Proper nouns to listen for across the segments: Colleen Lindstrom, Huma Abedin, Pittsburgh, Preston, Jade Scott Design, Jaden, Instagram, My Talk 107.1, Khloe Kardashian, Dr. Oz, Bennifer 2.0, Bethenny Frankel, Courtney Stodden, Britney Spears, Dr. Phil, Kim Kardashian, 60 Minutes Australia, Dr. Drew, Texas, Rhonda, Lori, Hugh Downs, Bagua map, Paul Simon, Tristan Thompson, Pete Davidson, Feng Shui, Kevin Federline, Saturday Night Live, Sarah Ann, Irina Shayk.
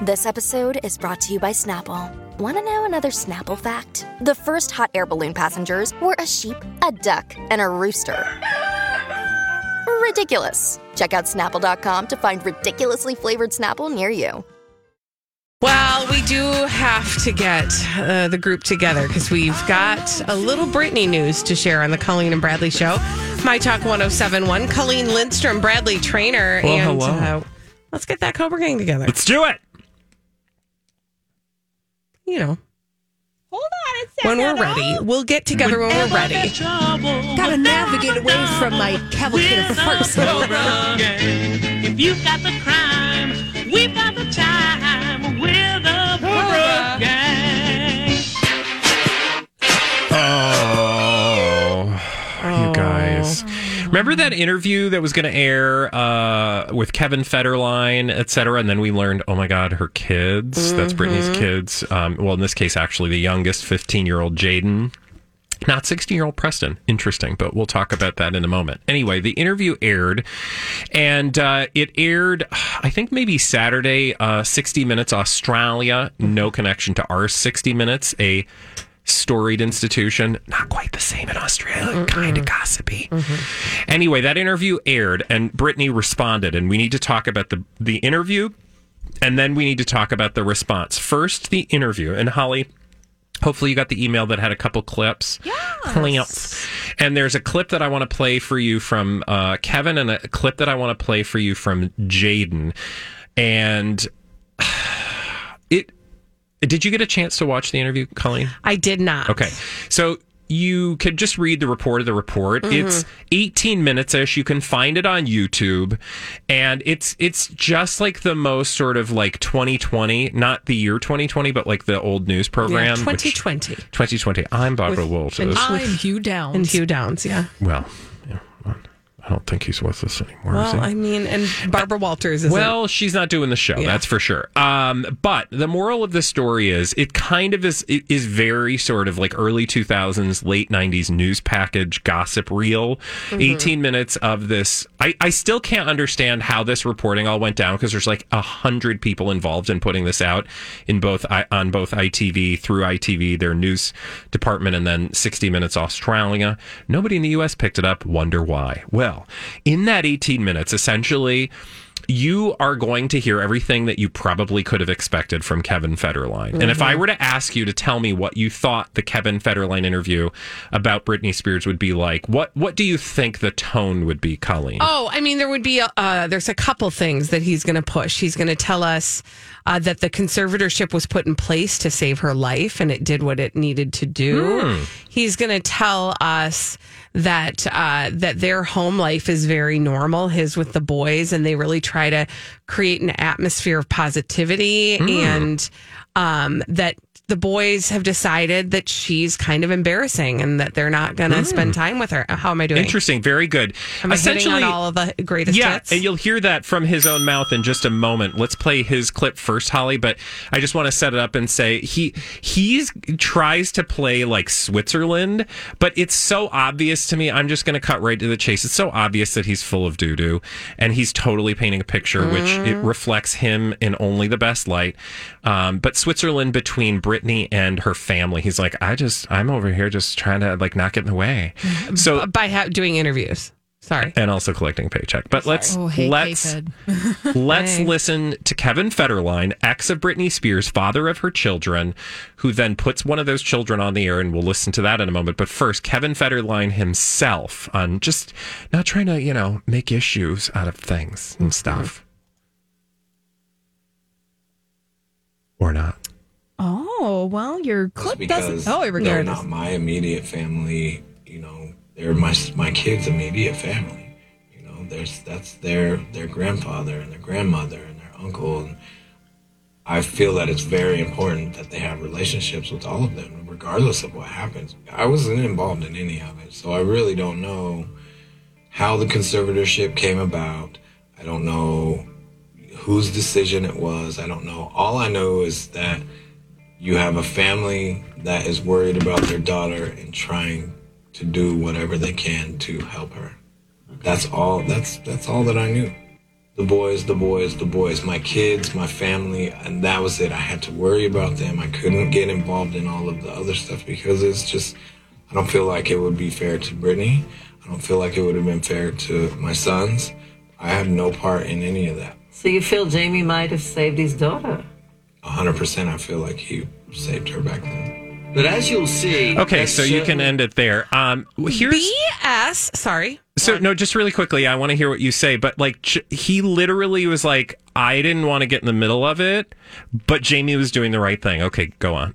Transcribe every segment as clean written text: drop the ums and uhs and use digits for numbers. This episode is brought to you by Snapple. Want to know another Snapple fact? The first hot air balloon passengers were a sheep, a duck, and a rooster. Ridiculous. Check out Snapple.com to find ridiculously flavored Snapple near you. Well, we do have to get the group together because we've got a little Britney news to share on the Colleen and Bradley show. My Talk 107.1, Colleen Lindstrom, Bradley Trainer, and let's get that Cobra gang together. Let's do it. You know, hold on. It's when we're ready, we'll get together when we're ready. Gotta navigate away from my cavalcade of farts. If you've got the crime, we've got the time. We're the Cobra gang. Oh, you guys. Remember that interview that was going to air with Kevin Federline, et cetera? And then we learned, oh, my God, her kids. Mm-hmm. That's Britney's kids. Well, in this case, actually, the youngest 15-year-old Jaden, not 16-year-old Preston. Interesting, but we'll talk about that in a moment. Anyway, the interview aired, and it aired, I think, maybe Saturday, 60 Minutes Australia. No connection to our 60 Minutes, a storied institution, not quite the same in Australia, kind of gossipy. Mm-hmm. Anyway, that interview aired and Britney responded, and we need to talk about the interview, and then we need to talk about the response. First, the interview. And Holly, hopefully you got the email that had a couple clips. Yes. And there's a clip that I want to play for you from Kevin and a clip that I want to play for you from Jaden. And did you get a chance to watch the interview, Colleen? I did not. Okay. So you could just read the report of the report. Mm-hmm. It's 18 minutes-ish. You can find it on YouTube. And it's just like the most sort of like 2020, not the year 2020, but like the old news program. Yeah, 2020. 2020. I'm Barbara Walters. And I'm Hugh Downs. And Hugh Downs, yeah. Well, yeah. I don't think he's with us anymore. Well, is he? I mean, and Barbara Walters isn't. Well, she's not doing the show, that's for sure. But the moral of the story is it kind of is very sort of like early 2000s, late 90s news package gossip reel. Mm-hmm. 18 minutes of this. I still can't understand how this reporting all went down because there's like 100 people involved in putting this out in on both ITV, through ITV, their news department, and then 60 Minutes Australia. Nobody in the U.S. picked it up. Wonder why. Well, in that 18 minutes, essentially, you are going to hear everything that you probably could have expected from Kevin Federline. Mm-hmm. And if I were to ask you to tell me what you thought the Kevin Federline interview about Britney Spears would be like, what do you think the tone would be, Colleen? Oh, I mean, there would be there's a couple things that he's going to push. He's going to tell us that the conservatorship was put in place to save her life, and it did what it needed to do. He's going to tell us that their home life is very normal, his with the boys, and they really try to create an atmosphere of positivity, and that the boys have decided that she's kind of embarrassing and that they're not going to spend time with her. How am I doing? Interesting. Very good. Am I hitting on all of the greatest hits? Yeah, and you'll hear that from his own mouth in just a moment. Let's play his clip first, Holly, but I just want to set it up and say he tries to play like Switzerland, but it's so obvious to me. I'm just going to cut right to the chase. It's so obvious that he's full of doo-doo, and he's totally painting a picture, which it reflects him in only the best light. But Switzerland between Britney and her family. He's like, I'm over here just trying to like not get in the way. So by doing interviews, sorry, and also collecting paycheck. But let's listen to Kevin Federline, ex of Britney Spears, father of her children, who then puts one of those children on the air, and we'll listen to that in a moment. But first, Kevin Federline himself on just not trying to make issues out of things and stuff, or not. Oh, well, your clip doesn't... Oh, regardless. They're not my immediate family, They're my kids' immediate family, That's their grandfather and their grandmother and their uncle and I feel that it's very important that they have relationships with all of them, regardless of what happens. I wasn't involved in any of it, so I really don't know how the conservatorship came about. I don't know whose decision it was. I don't know. All I know is that you have a family that is worried about their daughter and trying to do whatever they can to help her. Okay. That's all that I knew. The boys, my kids, my family, and that was it. I had to worry about them. I couldn't get involved in all of the other stuff because it's just, I don't feel like it would be fair to Britney. I don't feel like it would have been fair to my sons. I have no part in any of that. So you feel Jamie might have saved his daughter? 100%, I feel like he saved her back then. But as you'll see... Okay, so you can end it there. Here's BS, sorry. So, no, just really quickly, I want to hear what you say, but, like, he literally was like, I didn't want to get in the middle of it, but Jamie was doing the right thing. Okay, go on.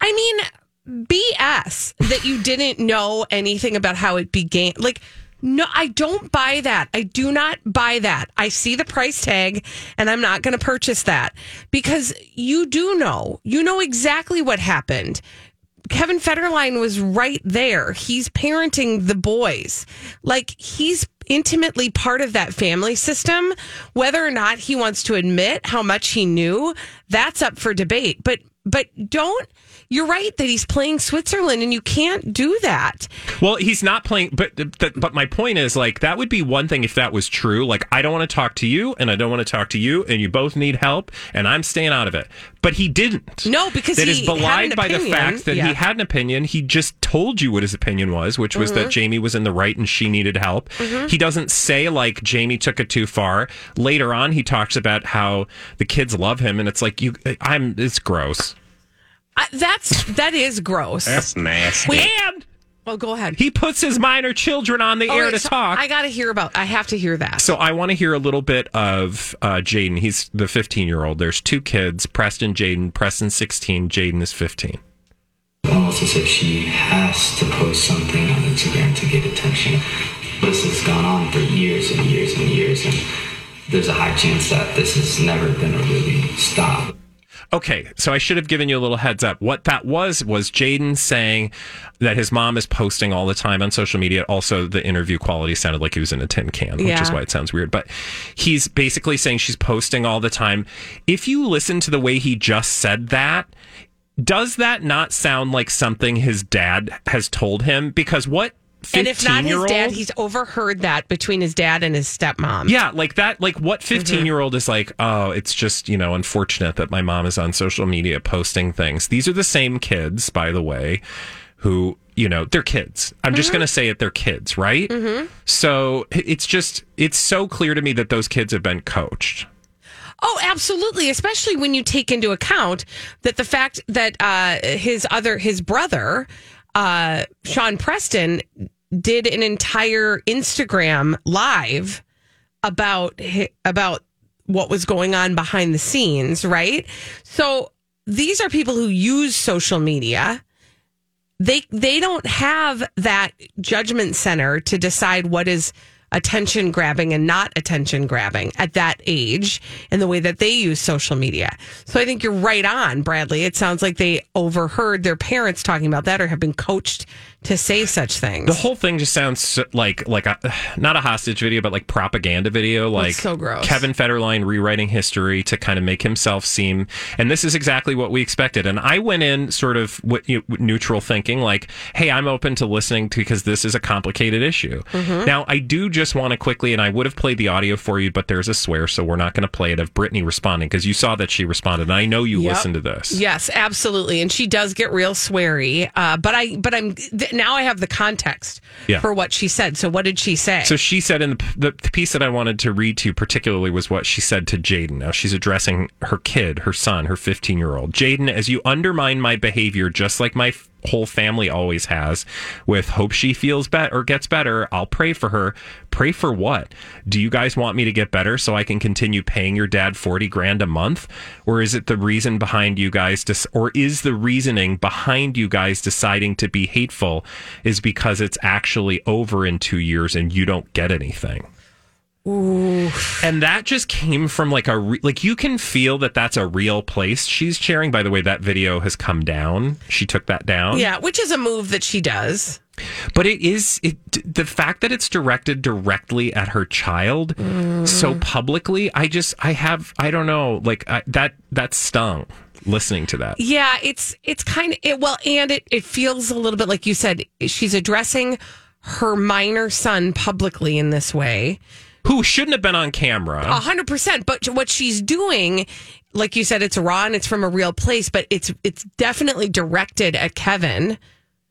I mean, BS that you didn't know anything about how it began. Like, no, I don't buy that. I do not buy that. I see the price tag, and I'm not going to purchase that because you do know. You know exactly what happened. Kevin Federline was right there. He's parenting the boys. Like, he's intimately part of that family system. Whether or not he wants to admit how much he knew, that's up for debate. But don't... You're right that he's playing Switzerland, and you can't do that. Well, he's not playing, but my point is, like, that would be one thing if that was true. Like, I don't want to talk to you, and I don't want to talk to you, and you both need help, and I'm staying out of it. But he didn't. No, because that he is belied by the fact that he had an opinion. He just told you what his opinion was, which was that Jamie was in the right and she needed help. Mm-hmm. He doesn't say, like, Jamie took it too far. Later on, he talks about how the kids love him, and it's like, it's gross. That is gross. That's nasty. Well, go ahead. He puts his minor children on the air to talk. I have to hear that. So I want to hear a little bit of Jaden. He's the 15-year-old. There's two kids, Preston, Jaden. Preston's 16. Jaden is 15. Almost as if she has to post something on Instagram to get attention. This has gone on for years and years and years, and there's a high chance that this has never going to really stop. Okay, so I should have given you a little heads up. What that was Jaden saying that his mom is posting all the time on social media. Also, the interview quality sounded like he was in a tin can, which is why it sounds weird. But he's basically saying she's posting all the time. If you listen to the way he just said that, does that not sound like something his dad has told him? Because what? And if not his dad, he's overheard that between his dad and his stepmom. Yeah, like that, like what 15-year-old is like, oh, it's just, you know, unfortunate that my mom is on social media posting things. These are the same kids, by the way, who, you know, they're kids. I'm just going to say it, they're kids, right? Mm-hmm. So it's so clear to me that those kids have been coached. Oh, absolutely, especially when you take into account that the fact that his brother, Sean Preston, did an entire Instagram live about what was going on behind the scenes, right? So these are people who use social media. They don't have that judgment center to decide what is attention grabbing and not attention grabbing at that age and the way that they use social media. So I think you're right on, Bradley. It sounds like they overheard their parents talking about that or have been coached to say such things. The whole thing just sounds like not a hostage video, but like propaganda video. Like, it's so gross. Kevin Federline rewriting history to kind of make himself seem, and this is exactly what we expected. And I went in sort of neutral thinking, like, hey, I'm open to listening because this is a complicated issue. Mm-hmm. Now, I do just want to quickly, and I would have played the audio for you, but there's a swear, so we're not going to play it, of Britney responding, because you saw that she responded, and I know you listened to this. Yes, absolutely, and she does get real sweary, now I have the context for what she said. So what did she say? So she said, in the piece that I wanted to read to you particularly was what she said to Jaden. Now she's addressing her kid, her son, her 15-year-old. Jaden, as you undermine my behavior, just like my whole family always has, with hope she feels better or gets better. I'll pray for her. Pray for what? Do you guys want me to get better so I can continue paying your dad $40,000 a month? Or is it the reason behind you guys or is the reasoning behind you guys deciding to be hateful is because it's actually over in 2 years and you don't get anything? Ooh. And that just came from like a like you can feel that that's a real place she's sharing. By the way, that video has come down. She took that down. Yeah, which is a move that she does. But it is the fact that it's directed directly at her child so publicly. That stung listening to that. Yeah, it feels a little bit like you said she's addressing her minor son publicly in this way. Who shouldn't have been on camera. 100%. But what she's doing, like you said, it's raw and it's from a real place, but it's definitely directed at Kevin.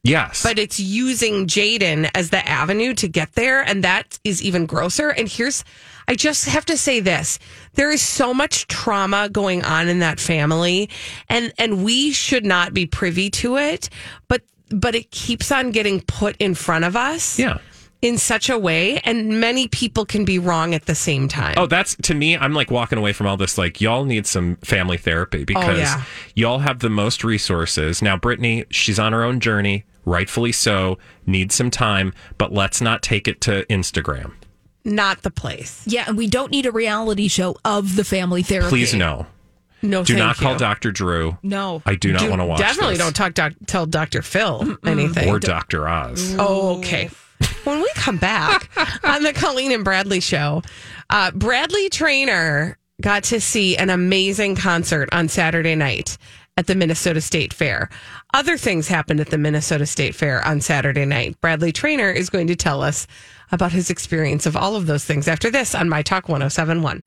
Yes. But it's using Jaden as the avenue to get there, and that is even grosser. And I just have to say this. There is so much trauma going on in that family, and we should not be privy to it, but it keeps on getting put in front of us. Yeah. In such a way, and many people can be wrong at the same time. Oh, that's, to me, I'm like walking away from all this, like, y'all need some family therapy because y'all have the most resources. Now, Britney, she's on her own journey, rightfully so, needs some time, but let's not take it to Instagram. Not the place. Yeah, and we don't need a reality show of the family therapy. Please, no. No, do not call Dr. Drew. No. I do not want to watch this. Definitely don't tell Dr. Phil anything. Or Dr. Oz. Oh, okay. When we come back on the Colleen and Bradley show, Bradley Trainer got to see an amazing concert on Saturday night at the Minnesota State Fair. Other things happened at the Minnesota State Fair on Saturday night. Bradley Trainer is going to tell us about his experience of all of those things after this on My Talk 107.1.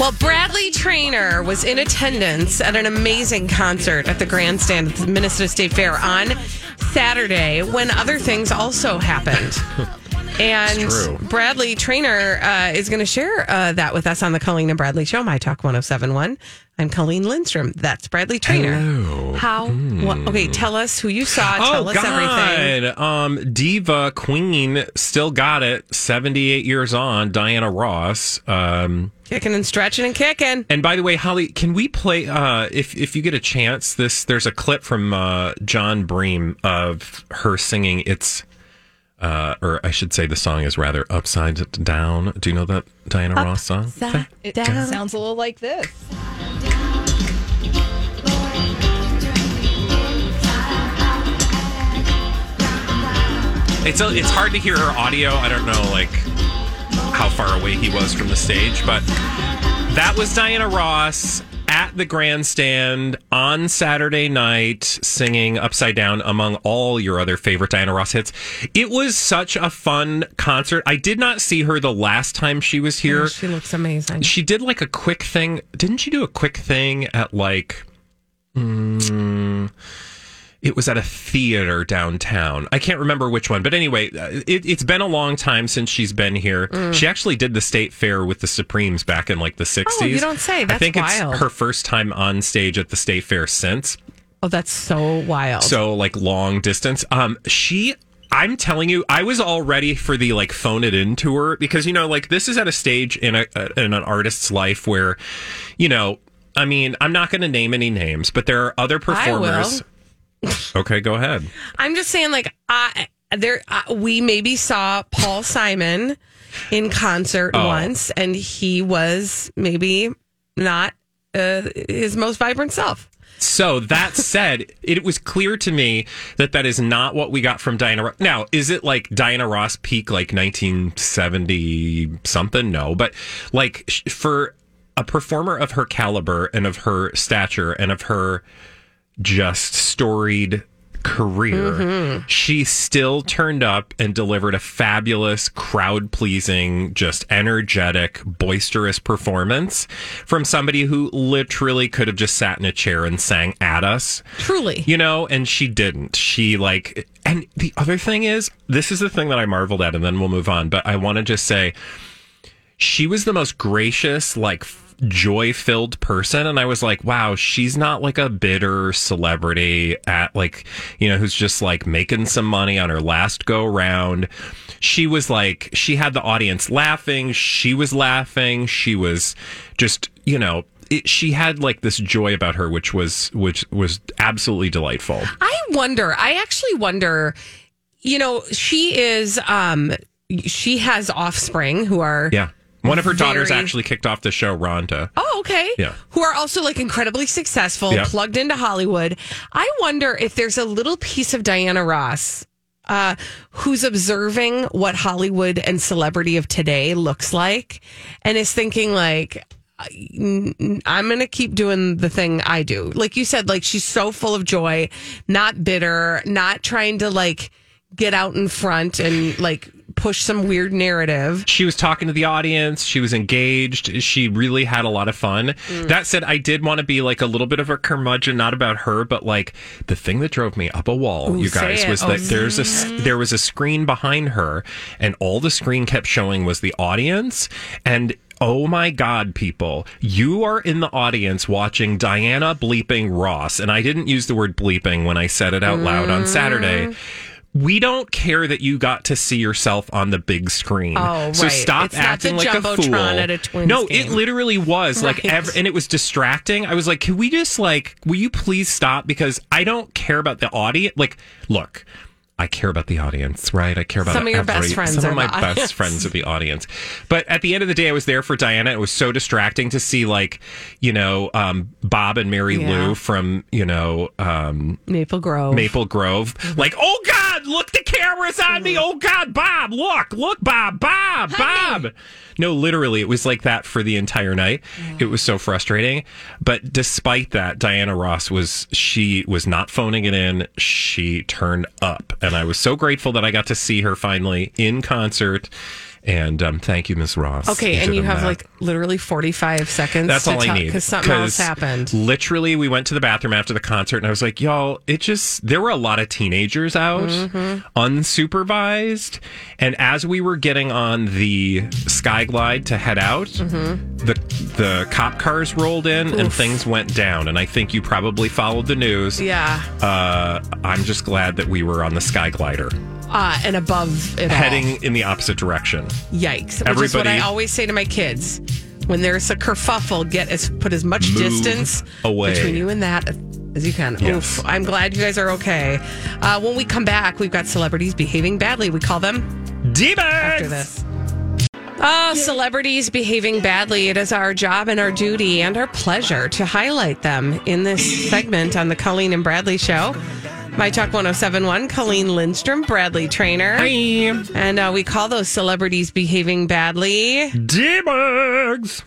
Well, Bradley Trainer was in attendance at an amazing concert at the grandstand at the Minnesota State Fair on Saturday when other things also happened. And Bradley Trainer is going to share that with us on the Colleen and Bradley show, My Talk 107.1. I'm Colleen Lindstrom. That's Bradley Trainer. Hello. How? What, okay, tell us who you saw. Tell us everything. Diva Queen still got it. 78 years on. Diana Ross. Kicking and stretching and kicking. And by the way, Holly, can we play? If you get a chance, there's a clip from John Bream of her singing. It's. Or I should say the song is rather Upside Down. Do you know that Diana Ross song? It sounds a little like this. It's hard to hear her audio. I don't know like how far away he was from the stage, but that was Diana Ross at the grandstand on Saturday night, singing Upside Down among all your other favorite Diana Ross hits. It was such a fun concert. I did not see her the last time she was here. Oh, she looks amazing. She did like a quick thing. Didn't she do a quick thing at like... it was at a theater downtown. I can't remember which one. But anyway, it's been a long time since she's been here. Mm. She actually did the State Fair with the Supremes back in like the 60s. Oh, you don't say. That's wild. I think it's her first time on stage at the State Fair since. Oh, that's so wild. So like long distance. I'm telling you, I was all ready for the like phone it in tour because, you know, like this is at a stage in an artist's life where, you know, I mean, I'm not going to name any names, but there are other performers. Okay, go ahead. I'm just saying, like, we maybe saw Paul Simon in concert once, and he was maybe not his most vibrant self. So that said, it was clear to me that is not what we got from Diana Ross. Now, is it like Diana Ross peak, like 1970 something? No, but like for a performer of her caliber and of her stature and of her just storied career, she still turned up and delivered a fabulous, crowd-pleasing, just energetic, boisterous performance from somebody who literally could have just sat in a chair and sang at us. Truly. You know, and she didn't. And the other thing is, this is the thing that I marveled at, and then we'll move on, but I want to just say, she was the most gracious, like, joy-filled person, and I was like, wow, she's not like a bitter celebrity at like, you know, who's just like making some money on her last go-round. She was like, she had the audience laughing, she was laughing, she was just, you know, she had like this joy about her, which was absolutely delightful. I actually wonder, you know, she has offspring who are One of her daughters actually kicked off the show, Rhonda. Oh, okay. Yeah. Who are also like incredibly successful, plugged into Hollywood. I wonder if there's a little piece of Diana Ross who's observing what Hollywood and celebrity of today looks like and is thinking like, I'm going to keep doing the thing I do. Like you said, like she's so full of joy, not bitter, not trying to like get out in front and like push some weird narrative. She was talking to the audience. She was engaged. She really had a lot of fun. That said, I did want to be like a little bit of a curmudgeon, not about her, but like the thing that drove me up a wall, you guys, was that there was a screen behind her and all the screen kept showing was the audience. And oh my God, people, you are in the audience watching Diana bleeping Ross. And I didn't use the word bleeping when I said it out loud on Saturday. We don't care that you got to see yourself on the big screen. Oh, right. So stop acting like a fool. At a Twins game. It literally was like, and it was distracting. I was like, can we just like, will you please stop? Because I don't care about the audience. Like, look, I care about the audience, right? I care about some of your best friends. Some of my best friends are the audience. But at the end of the day, I was there for Diana. It was so distracting to see, like, you know, Bob and Mary Lou from, you know, Maple Grove. Mm-hmm. Like, oh God, look, the camera's on me. Oh God, Bob, look, Bob, honey. Bob. No, literally, it was like that for the entire night. Yeah. It was so frustrating. But despite that, Diana Ross was not phoning it in. She turned up. And I was so grateful that I got to see her finally in concert. And thank you, Ms. Ross. Okay, and you have like literally 45 seconds. That's all I need. Because something else happened. Literally, we went to the bathroom after the concert, and I was like, y'all, there were a lot of teenagers out, unsupervised. And as we were getting on the sky glide to head out, the cop cars rolled in and things went down. And I think you probably followed the news. Yeah. I'm just glad that we were on the sky glider. And above it heading in the opposite direction. Yikes. Which is what I always say to my kids. When there's a kerfuffle, put as much distance away between you and that as you can. Yes. Oof. I'm glad you guys are okay. When we come back, we've got celebrities behaving badly. We call them D-bags after this. Celebrities behaving badly. It is our job and our duty and our pleasure to highlight them in this segment on the Colleen and Bradley Show. My Talk 107.1, Colleen Lindstrom, Bradley Trainer. Hi. And we call those celebrities behaving badly D-bags.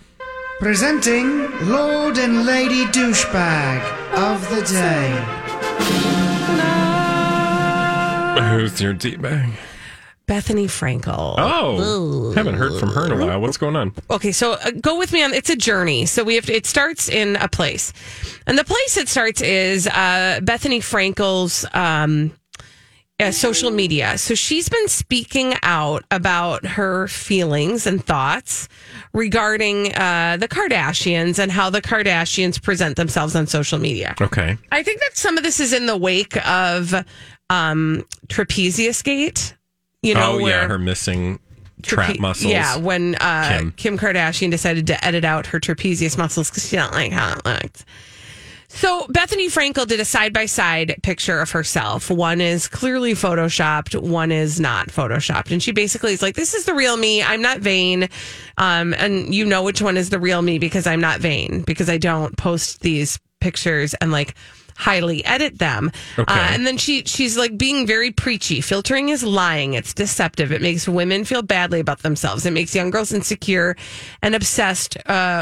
Presenting Lord and Lady Douchebag of the Day. Who's your D-bag? Bethenny Frankel. Oh, haven't heard from her in a while. What's going on? Okay, so go with me on. It's a journey. So it starts in a place, and the place it starts is Bethenny Frankel's social media. So she's been speaking out about her feelings and thoughts regarding the Kardashians and how the Kardashians present themselves on social media. Okay, I think that some of this is in the wake of Trapeziusgate. You know, her missing trap muscles. Yeah, when Kim Kardashian decided to edit out her trapezius muscles because she didn't like how it looked. So Bethenny Frankel did a side-by-side picture of herself. One is clearly photoshopped, one is not photoshopped. And she basically is like, this is the real me. I'm not vain. And you know which one is the real me because I'm not vain. Because I don't post these pictures and like highly edit them. Okay. And then she's like being very preachy. Filtering is lying. It's deceptive. It makes women feel badly about themselves. It makes young girls insecure and obsessed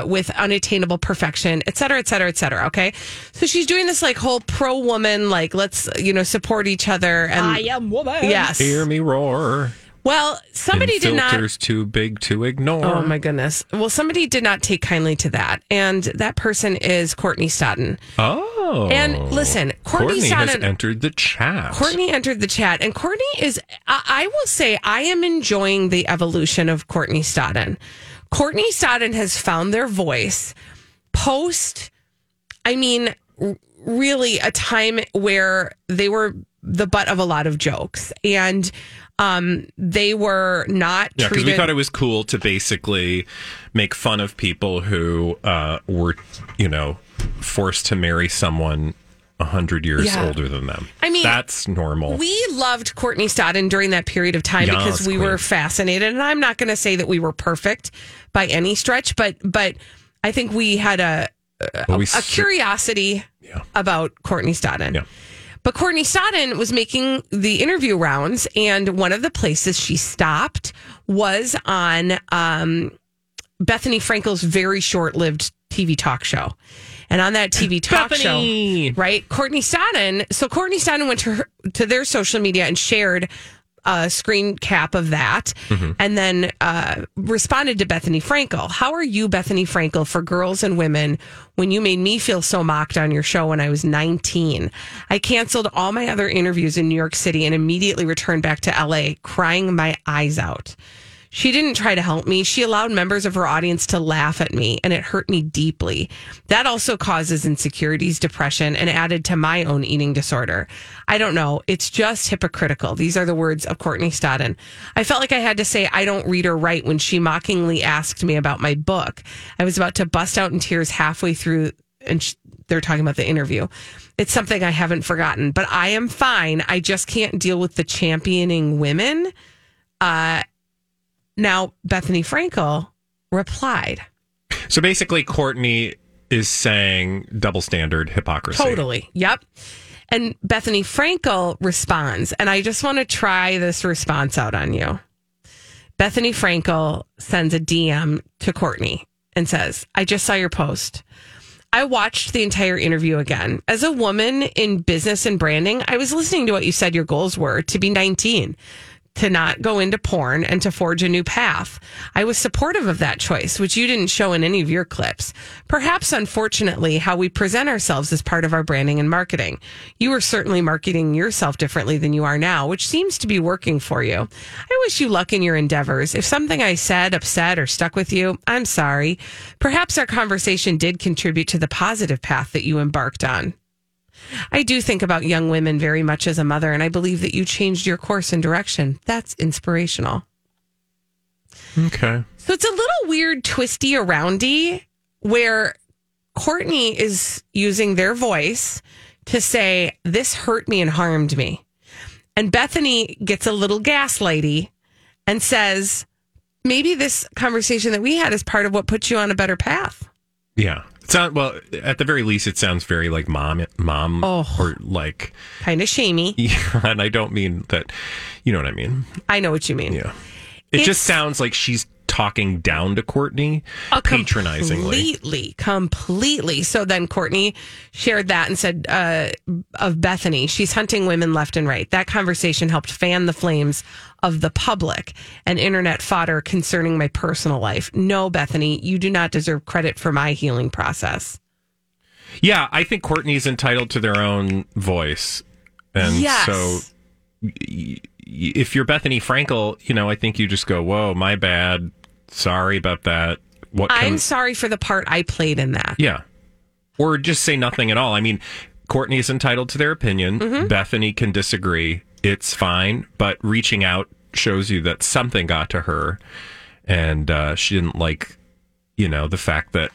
with unattainable perfection, et cetera, et cetera, et cetera. Okay. So she's doing this like whole pro woman, like let's, you know, support each other. And I am woman. Yes. Hear me roar. Well, somebody did not. Filters too big to ignore. Oh my goodness. Well, somebody did not take kindly to that, and that person is Courtney Stodden. Oh, and listen, Courtney Stodden has entered the chat. Courtney entered the chat, and Courtney is. I will say, I am enjoying the evolution of Courtney Stodden. Courtney Stodden has found their voice. Really, a time where they were the butt of a lot of jokes, and they were not treated... Yeah, because we thought it was cool to basically make fun of people who were, you know, forced to marry someone 100 years older than them. I mean, that's normal. We loved Courtney Stodden during that period of time because we were fascinated. And I'm not going to say that we were perfect by any stretch, but I think we had a curiosity about Courtney Stodden. Yeah. But Courtney Stodden was making the interview rounds, and one of the places she stopped was on Bethenny Frankel's very short-lived TV talk show. And on that TV talk show, right, Courtney Stodden. So Courtney Stodden went to their social media and shared a screen cap of that, and then responded to Bethenny Frankel. How are you, Bethenny Frankel, for girls and women when you made me feel so mocked on your show when I was 19? I canceled all my other interviews in New York City and immediately returned back to L.A. crying my eyes out. She didn't try to help me. She allowed members of her audience to laugh at me, and it hurt me deeply. That also causes insecurities, depression, and added to my own eating disorder. I don't know. It's just hypocritical. These are the words of Courtney Stodden. I felt like I had to say I don't read or write when she mockingly asked me about my book. I was about to bust out in tears halfway through, and they're talking about the interview. It's something I haven't forgotten, but I am fine. I just can't deal with the championing women. Now, Bethenny Frankel replied. So basically, Courtney is saying double standard, hypocrisy. Totally. Yep. And Bethenny Frankel responds. And I just want to try this response out on you. Bethenny Frankel sends a DM to Courtney and says, I just saw your post. I watched the entire interview again. As a woman in business and branding, I was listening to what you said your goals were, to be 19. To not go into porn and to forge a new path. I was supportive of that choice, which you didn't show in any of your clips. Perhaps, unfortunately, how we present ourselves is part of our branding and marketing. You were certainly marketing yourself differently than you are now, which seems to be working for you. I wish you luck in your endeavors. If something I said upset or stuck with you, I'm sorry. Perhaps our conversation did contribute to the positive path that you embarked on. I do think about young women very much as a mother, and I believe that you changed your course and direction. That's inspirational. Okay. So it's a little weird, twisty, aroundy, where Courtney is using their voice to say, this hurt me and harmed me. And Bethenny gets a little gaslighty and says, maybe this conversation that we had is part of what puts you on a better path. Yeah. Well, at the very least, it sounds very like mom, or like kind of shamey. Yeah, and I don't mean that. You know what I mean? I know what you mean. Yeah, it just sounds like she's talking down to Courtney, patronizingly, completely. So then Courtney shared that and said of Bethenny, she's hunting women left and right. That conversation helped fan the flames of the public and internet fodder concerning my personal life. No, Bethenny, you do not deserve credit for my healing process. Yeah, I think Courtney's entitled to their own voice. And so if you're Bethenny Frankel, you know, I think you just go, whoa, my bad. Sorry about that. I'm sorry for the part I played in that. Yeah. Or just say nothing at all. I mean, Courtney is entitled to their opinion. Mm-hmm. Bethenny can disagree. It's fine. But reaching out shows you that something got to her. And she didn't like, you know, the fact that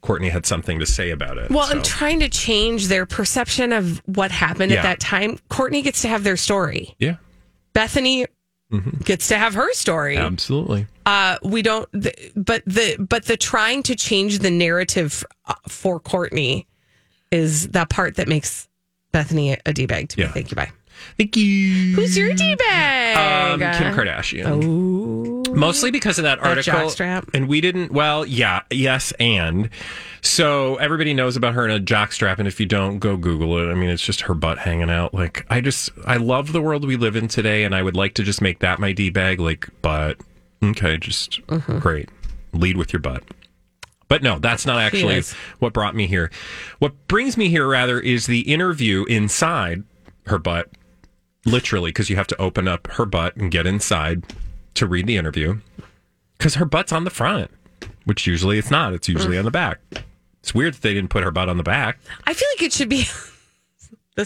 Courtney had something to say about it. Well, so. I'm trying to change their perception of what happened at that time. Courtney gets to have their story. Yeah. Bethenny gets to have her story. Absolutely. We don't, but the trying to change the narrative for Courtney is that part that makes Bethenny a d-bag to me. Thank you. Bye. Thank you. Who's your d-bag? Kim Kardashian. Oh. Mostly because of that article. That and we didn't. Well, yes, and so everybody knows about her in a jockstrap, and if you don't, go Google it. I mean, it's just her butt hanging out. Like, I love the world we live in today, and I would like to just make that my d-bag. Like, but okay, just great. Lead with your butt. But no, that's not actually what brought me here. What brings me here, rather, is the interview inside her butt. Literally, because you have to open up her butt and get inside to read the interview. Because her butt's on the front, which usually it's not. It's usually on the back. It's weird that they didn't put her butt on the back. I feel like it should be the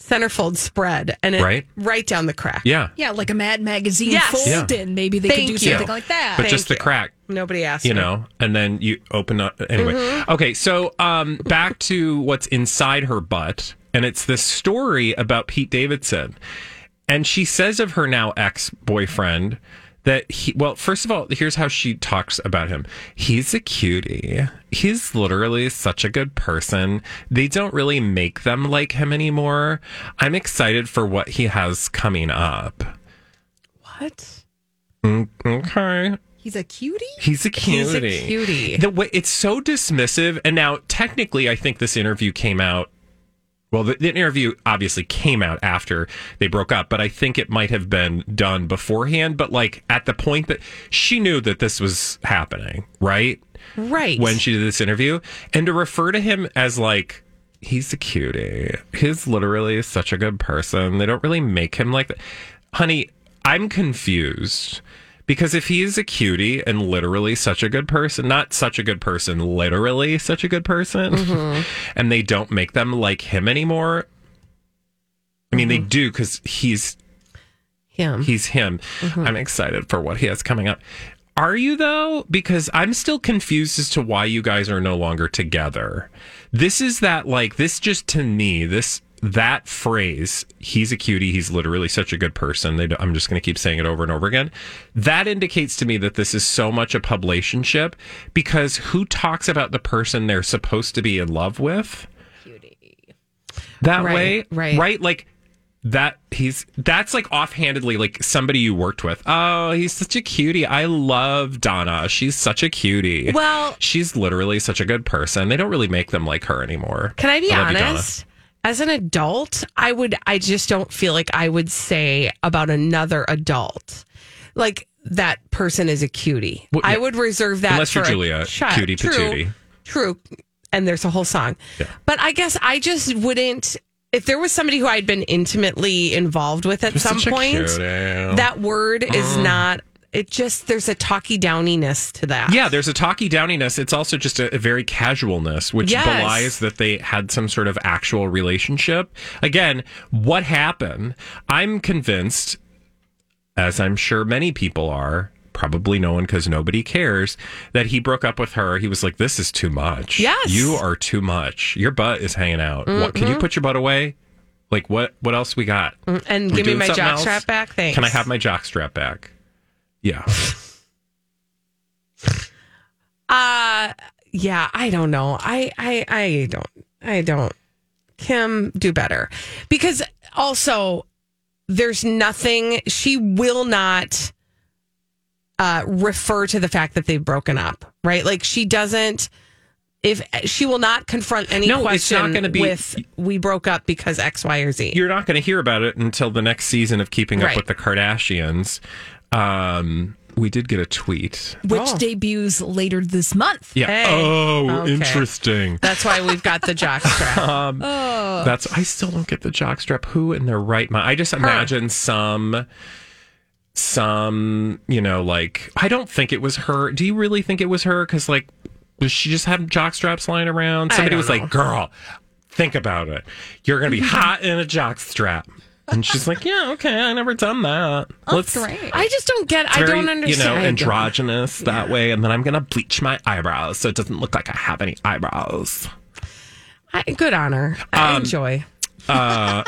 centerfold spread and right down the crack. Yeah. Yeah, like a Mad Magazine fold-in. Yeah. Maybe they could do something like that. But just the crack. Nobody asked you her. Know, and then you open up. Anyway. Mm-hmm. Okay, so back to what's inside her butt. And it's this story about Pete Davidson. And she says of her now ex-boyfriend that he, well, first of all, here's how she talks about him. He's a cutie. He's literally such a good person. They don't really make them like him anymore. I'm excited for what he has coming up. What? Okay. He's a cutie? He's a cutie. The way, it's so dismissive. And now, technically, I think this interview came out. Well, the interview obviously came out after they broke up, but I think it might have been done beforehand. But like at the point that she knew that this was happening, right? Right. When she did this interview, and to refer to him as like, he's a cutie. He's literally such a good person. They don't really make him like that. Honey, I'm confused. Because if he is a cutie and literally such a good person, not such a good person, literally such a good person, mm-hmm. and they don't make them like him anymore. I mean, mm-hmm. they do because he's him. Mm-hmm. I'm excited for what he has coming up. Are you, though? Because I'm still confused as to why you guys are no longer together. This is that, like, this just to me, this... That phrase, he's a cutie, he's literally such a good person, I'm just going to keep saying it over and over again, that indicates to me that this is so much a publicationship, because who talks about the person they're supposed to be in love with? Cutie. That right, way? Right. Right? Like, that's like offhandedly, like somebody you worked with. Oh, he's such a cutie. I love Donna. She's such a cutie. Well... She's literally such a good person. They don't really make them like her anymore. Can I be honest? As an adult, I just don't feel like I would say about another adult, like, that person is a cutie. Well, I would reserve that unless for you're Julia, cutie patootie. True. And there's a whole song. Yeah. But I guess I just wouldn't, if there was somebody who I'd been intimately involved with at some point, that word is not. It just, there's a talky-downiness to that. Yeah, there's a talky-downiness. It's also just a very casualness, which belies that they had some sort of actual relationship. Again, what happened? I'm convinced, as I'm sure many people are, probably no one because nobody cares, that he broke up with her. He was like, this is too much. Yes. You are too much. Your butt is hanging out. Mm-hmm. What, can you put your butt away? Like, what else we got? And give me my jockstrap back. Thanks. Can I have my jockstrap back? Yeah. Yeah, I don't know. I don't. Kim, do better. Because also, there's nothing, she will not refer to the fact that they've broken up, right? Like, she doesn't, if she will not confront any question with, we broke up because X, Y, or Z. You're not going to hear about it until the next season of Keeping Up with the Kardashians. We did get a tweet. Which debuts later this month. Yeah. Hey. Oh, okay. Interesting. That's why we've got the jockstrap. I still don't get the jockstrap. Who in their right mind? I just imagine some, you know, like, I don't think it was her. Do you really think it was her? Because, like, was she just having jockstraps lying around? Somebody was like, girl, think about it. You're going to be hot in a jockstrap. And she's like, yeah, okay, I never done that. That's great. I just don't get, I don't understand. You know, androgynous that way. And then I'm going to bleach my eyebrows so it doesn't look like I have any eyebrows. Good on her. I enjoy. Yeah,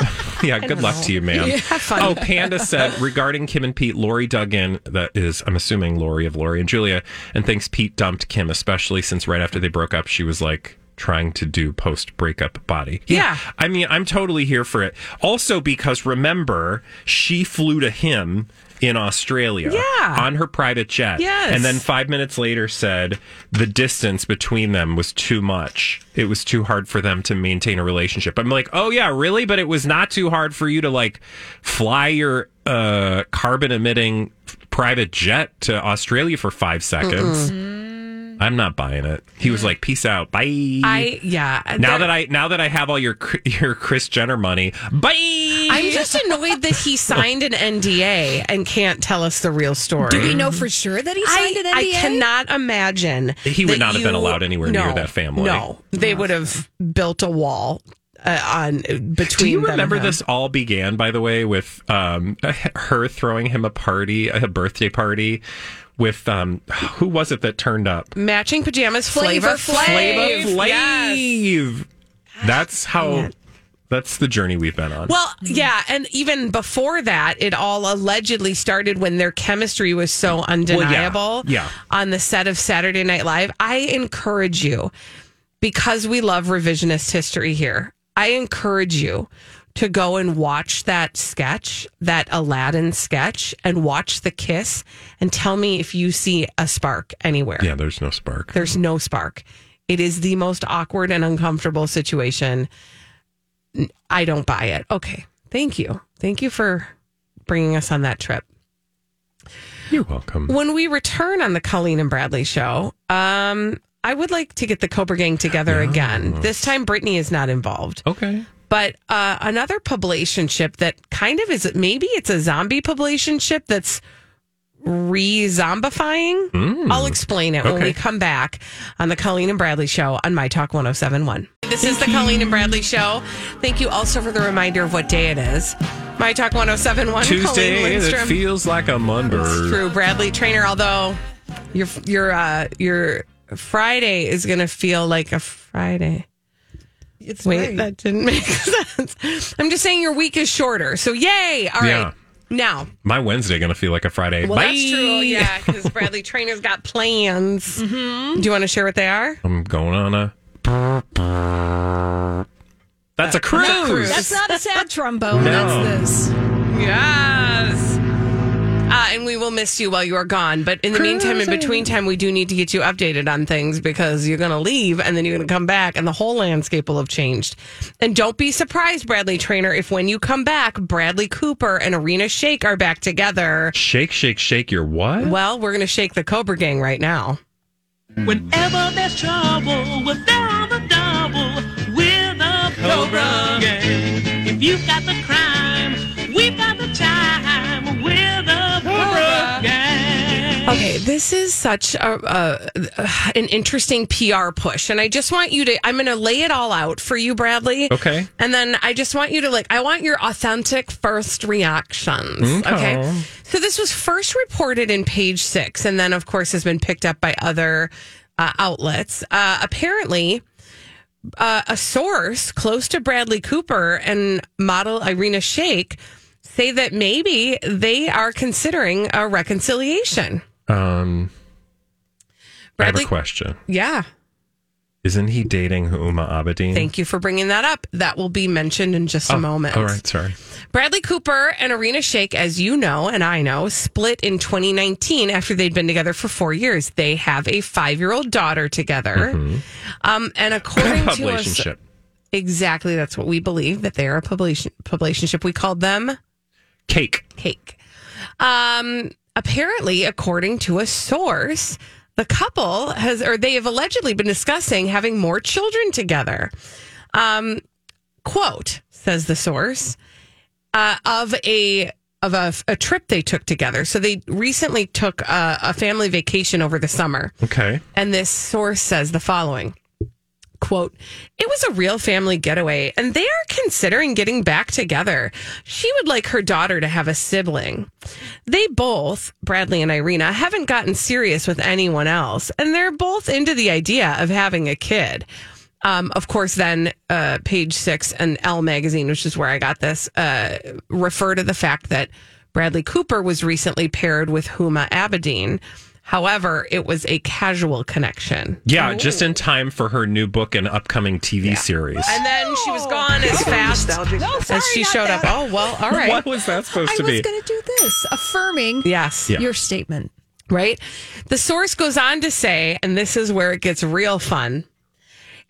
good luck to you, ma'am. Yeah, have fun. Oh, Panda said, regarding Kim and Pete, Lori dug in. That is, I'm assuming, Lori of Lori and Julia. And thinks Pete dumped Kim, especially since right after they broke up, she was like, trying to do post-breakup body. Yeah. I mean, I'm totally here for it. Also, because remember, she flew to him in Australia on her private jet. Yes. And then 5 minutes later said the distance between them was too much. It was too hard for them to maintain a relationship. I'm like, oh yeah, really? But it was not too hard for you to like fly your carbon-emitting private jet to Australia for 5 seconds. Mm-mm. I'm not buying it. He was like, peace out. Bye. Now that I have all your Kris Jenner money, bye. I'm just annoyed that he signed an NDA and can't tell us the real story. Do we know for sure that he signed an NDA? I cannot imagine. He would not have been allowed anywhere near that family. No. They would have built a wall on between. Do you remember this all began, by the way, with her throwing him a party, a birthday party with who was it that turned up? Matching pajamas, Flavor Flav. Yes. That's how. Man. That's the journey we've been on. Well, yeah, and even before that, it all allegedly started when their chemistry was so undeniable on the set of Saturday Night Live. I encourage you, because we love revisionist history here, I encourage you to go and watch that sketch, that Aladdin sketch, and watch the kiss, and tell me if you see a spark anywhere. Yeah, there's no spark. There's no spark. It is the most awkward and uncomfortable situation. I don't buy it. Okay. Thank you. Thank you for bringing us on that trip. You're welcome. When we return on the Colleen and Bradley show, I would like to get the Cobra Gang together again. This time, Britney is not involved. Okay. But another publicationship that kind of is, maybe it's a zombie publicationship that's re-zombifying. I'll explain it when we come back on the Colleen and Bradley show on My Talk 107.1. This is the Colleen and Bradley show. Thank you also for the reminder of what day it is. My Talk 107.1. Tuesday, Lindstrom. It feels like a Monday. It's true. Bradley Trainer, although your Friday is going to feel like a Friday. It's Wait, that didn't make sense. I'm just saying your week is shorter. So yay! All right. Now, my Wednesday going to feel like a Friday. Well, that's true, yeah, because Bradley Trainer's got plans. Mm-hmm. Do you want to share what they are? I'm going on a... That's a cruise. That's not a sad trombone. No. That's this. Yes. And we will miss you while you are gone. But in the meantime, in between time, we do need to get you updated on things because you're going to leave and then you're going to come back and the whole landscape will have changed. And don't be surprised, Bradley Trainer, if when you come back, Bradley Cooper and Irina Shayk are back together. Shake, shake, shake your what? Well, we're going to shake the Cobra Gang right now. Whenever there's trouble, we're down the double. We're the Cobra Gang. If you've got the crime, we've got the time. We're the Cobra Gang. Okay, this is such an interesting PR push, and I just want you to. I'm going to lay it all out for you, Bradley. Okay. And then I just want you to I want your authentic first reactions. Okay. So this was first reported in Page Six, and then, of course, has been picked up by other outlets. Apparently, a source close to Bradley Cooper and model Irina Shayk say that maybe they are considering a reconciliation. Bradley, I have a question. Yeah. Isn't he dating Huma Abedin? Thank you for bringing that up. That will be mentioned in just a moment. All right, sorry. Bradley Cooper and Irina Shayk, as you know and I know, split in 2019 after they'd been together for 4 years. They have a 5-year-old daughter together. Mm-hmm. And according to us, exactly, that's what we believe, that they are a publicationship. We called them... Cake. Apparently, according to a source... The couple they have allegedly been discussing having more children together. Quote, says the source, of a trip they took together. So they recently took a family vacation over the summer. Okay. And this source says the following, quote, "It was a real family getaway and they are considering getting back together. She would like her daughter to have a sibling. They both, Bradley and Irina, haven't gotten serious with anyone else and they're both into the idea of having a kid." Of course, then Page Six and Elle magazine, which is where I got this, refer to the fact that Bradley Cooper was recently paired with Huma Abedin. However, it was a casual connection. Yeah, just in time for her new book and upcoming TV series. And then she was gone as fast as she showed up. Oh, well, all right. What was that supposed to be? I was going to do this, affirming your statement. Right? The source goes on to say, and this is where it gets real fun,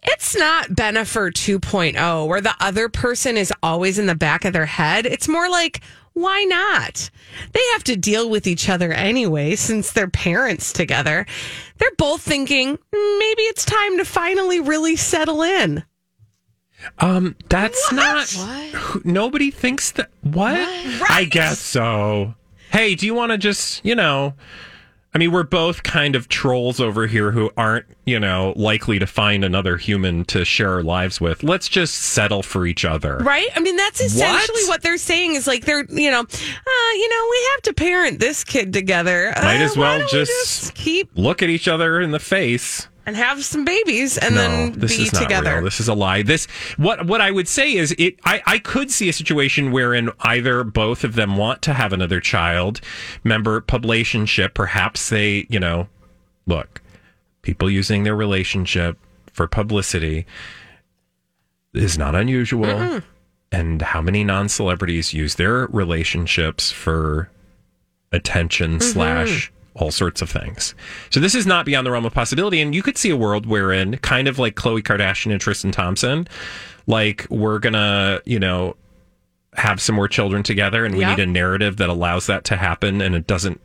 it's not Bennifer 2.0, where the other person is always in the back of their head. It's more like... Why not? They have to deal with each other anyway, since they're parents together. They're both thinking, maybe it's time to finally really settle in. That's not... What? Nobody thinks that... What? Right. I guess so. Hey, do you want to just, I mean, we're both kind of trolls over here who aren't, you know, likely to find another human to share our lives with. Let's just settle for each other. Right? I mean, that's essentially what they're saying is like they're, you know, we have to parent this kid together. Might as well just keep look at each other in the face. And have some babies and then be together. Real. This is a lie. This what I would say is I could see a situation wherein either both of them want to have another child. Remember, publicationship, perhaps they, you know, look, people using their relationship for publicity is not unusual. Mm-mm. And how many non-celebrities use their relationships for attention / all sorts of things. So this is not beyond the realm of possibility. And you could see a world wherein, kind of like Khloe Kardashian and Tristan Thompson, like, we're going to, you know, have some more children together. And we need a narrative that allows that to happen. And it doesn't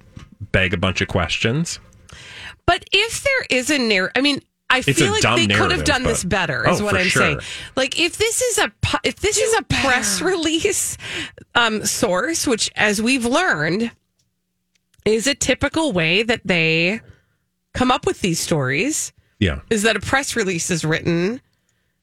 beg a bunch of questions. But if there is a narrative, I mean, I feel like they could have done this better is what I'm saying. Like, if this is a press release source, which, as we've learned, is a typical way that they come up with these stories. Yeah. Is that a press release is written.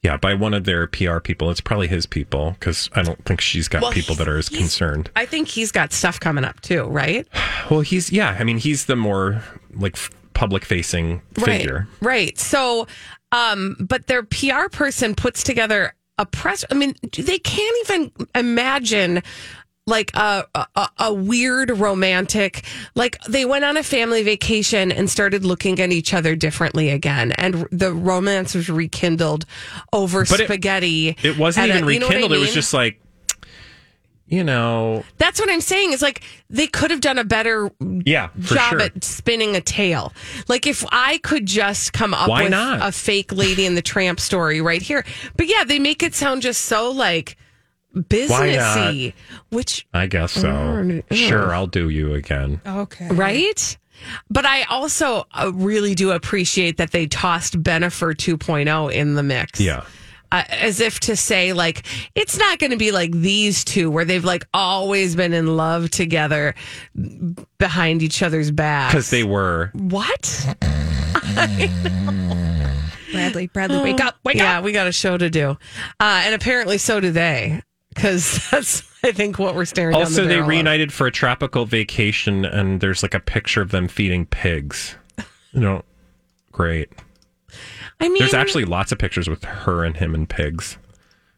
Yeah, by one of their PR people. It's probably his people, because I don't think she's got people that are as concerned. I think he's got stuff coming up too, right? Well, I mean, he's the more like public-facing figure. Right. So, but their PR person puts together a press... I mean, they can't even imagine... like a weird romantic, like they went on a family vacation and started looking at each other differently again. And the romance was rekindled over spaghetti. It wasn't even rekindled. You know what I mean? It was just like, you know. That's what I'm saying. Is like they could have done a better job at spinning a tale. Like if I could just come up with a fake Lady and the Tramp story right here. But yeah, they make it sound just so like, businessy, which I guess so. Sure, I'll do you again. Okay, right? But I also really do appreciate that they tossed Bennifer 2.0 in the mix. Yeah, as if to say, like, it's not going to be like these two where they've like always been in love together behind each other's backs because they were what? I know. Bradley, wake up. Yeah, we got a show to do. And apparently so do they, because that's, I think, what we're staring down the barrel. Also, they reunited for a tropical vacation, and there's like a picture of them feeding pigs. You know, great. I mean... there's actually lots of pictures with her and him and pigs.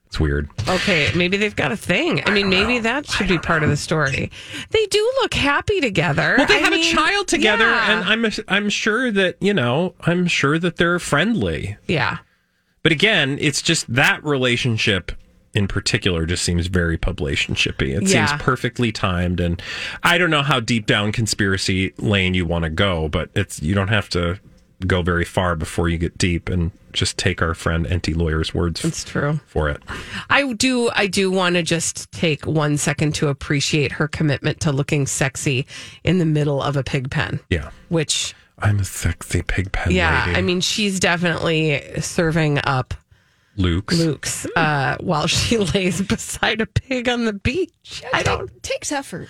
It's weird. Okay, maybe they've got a thing. I mean, maybe that should be part of the story. They do look happy together. Well, they have a child together, and I'm sure that, you know, I'm sure that they're friendly. Yeah. But again, it's just that relationship in particular just seems very publicationship-y. It seems perfectly timed, and I don't know how deep down conspiracy lane you want to go, but it's you don't have to go very far before you get deep and just take our friend Enty Lawyer's words for it. I do want to just take 1 second to appreciate her commitment to looking sexy in the middle of a pig pen. Yeah. Which... I'm a sexy pig pen lady. I mean, she's definitely serving up Luke's while she lays beside a pig on the beach. It takes effort.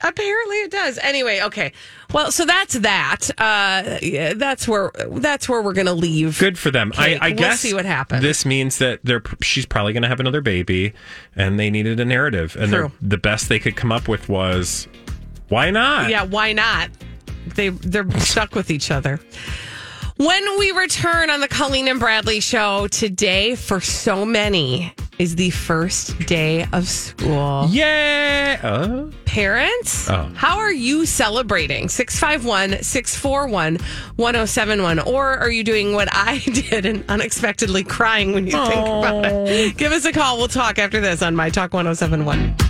Apparently it does. Anyway, okay. Well, so that's that. That's where we're going to leave. Good for them. I guess see what happens. This means that she's probably going to have another baby, and they needed a narrative. And the best they could come up with was, why not? Yeah, why not? They're stuck with each other. When we return on the Colleen and Bradley Show today, for so many, is the first day of school. Yeah! Parents, how are you celebrating? 651-641-1071. Or are you doing what I did and unexpectedly crying when you think about it? Give us a call. We'll talk after this on My Talk 107.1.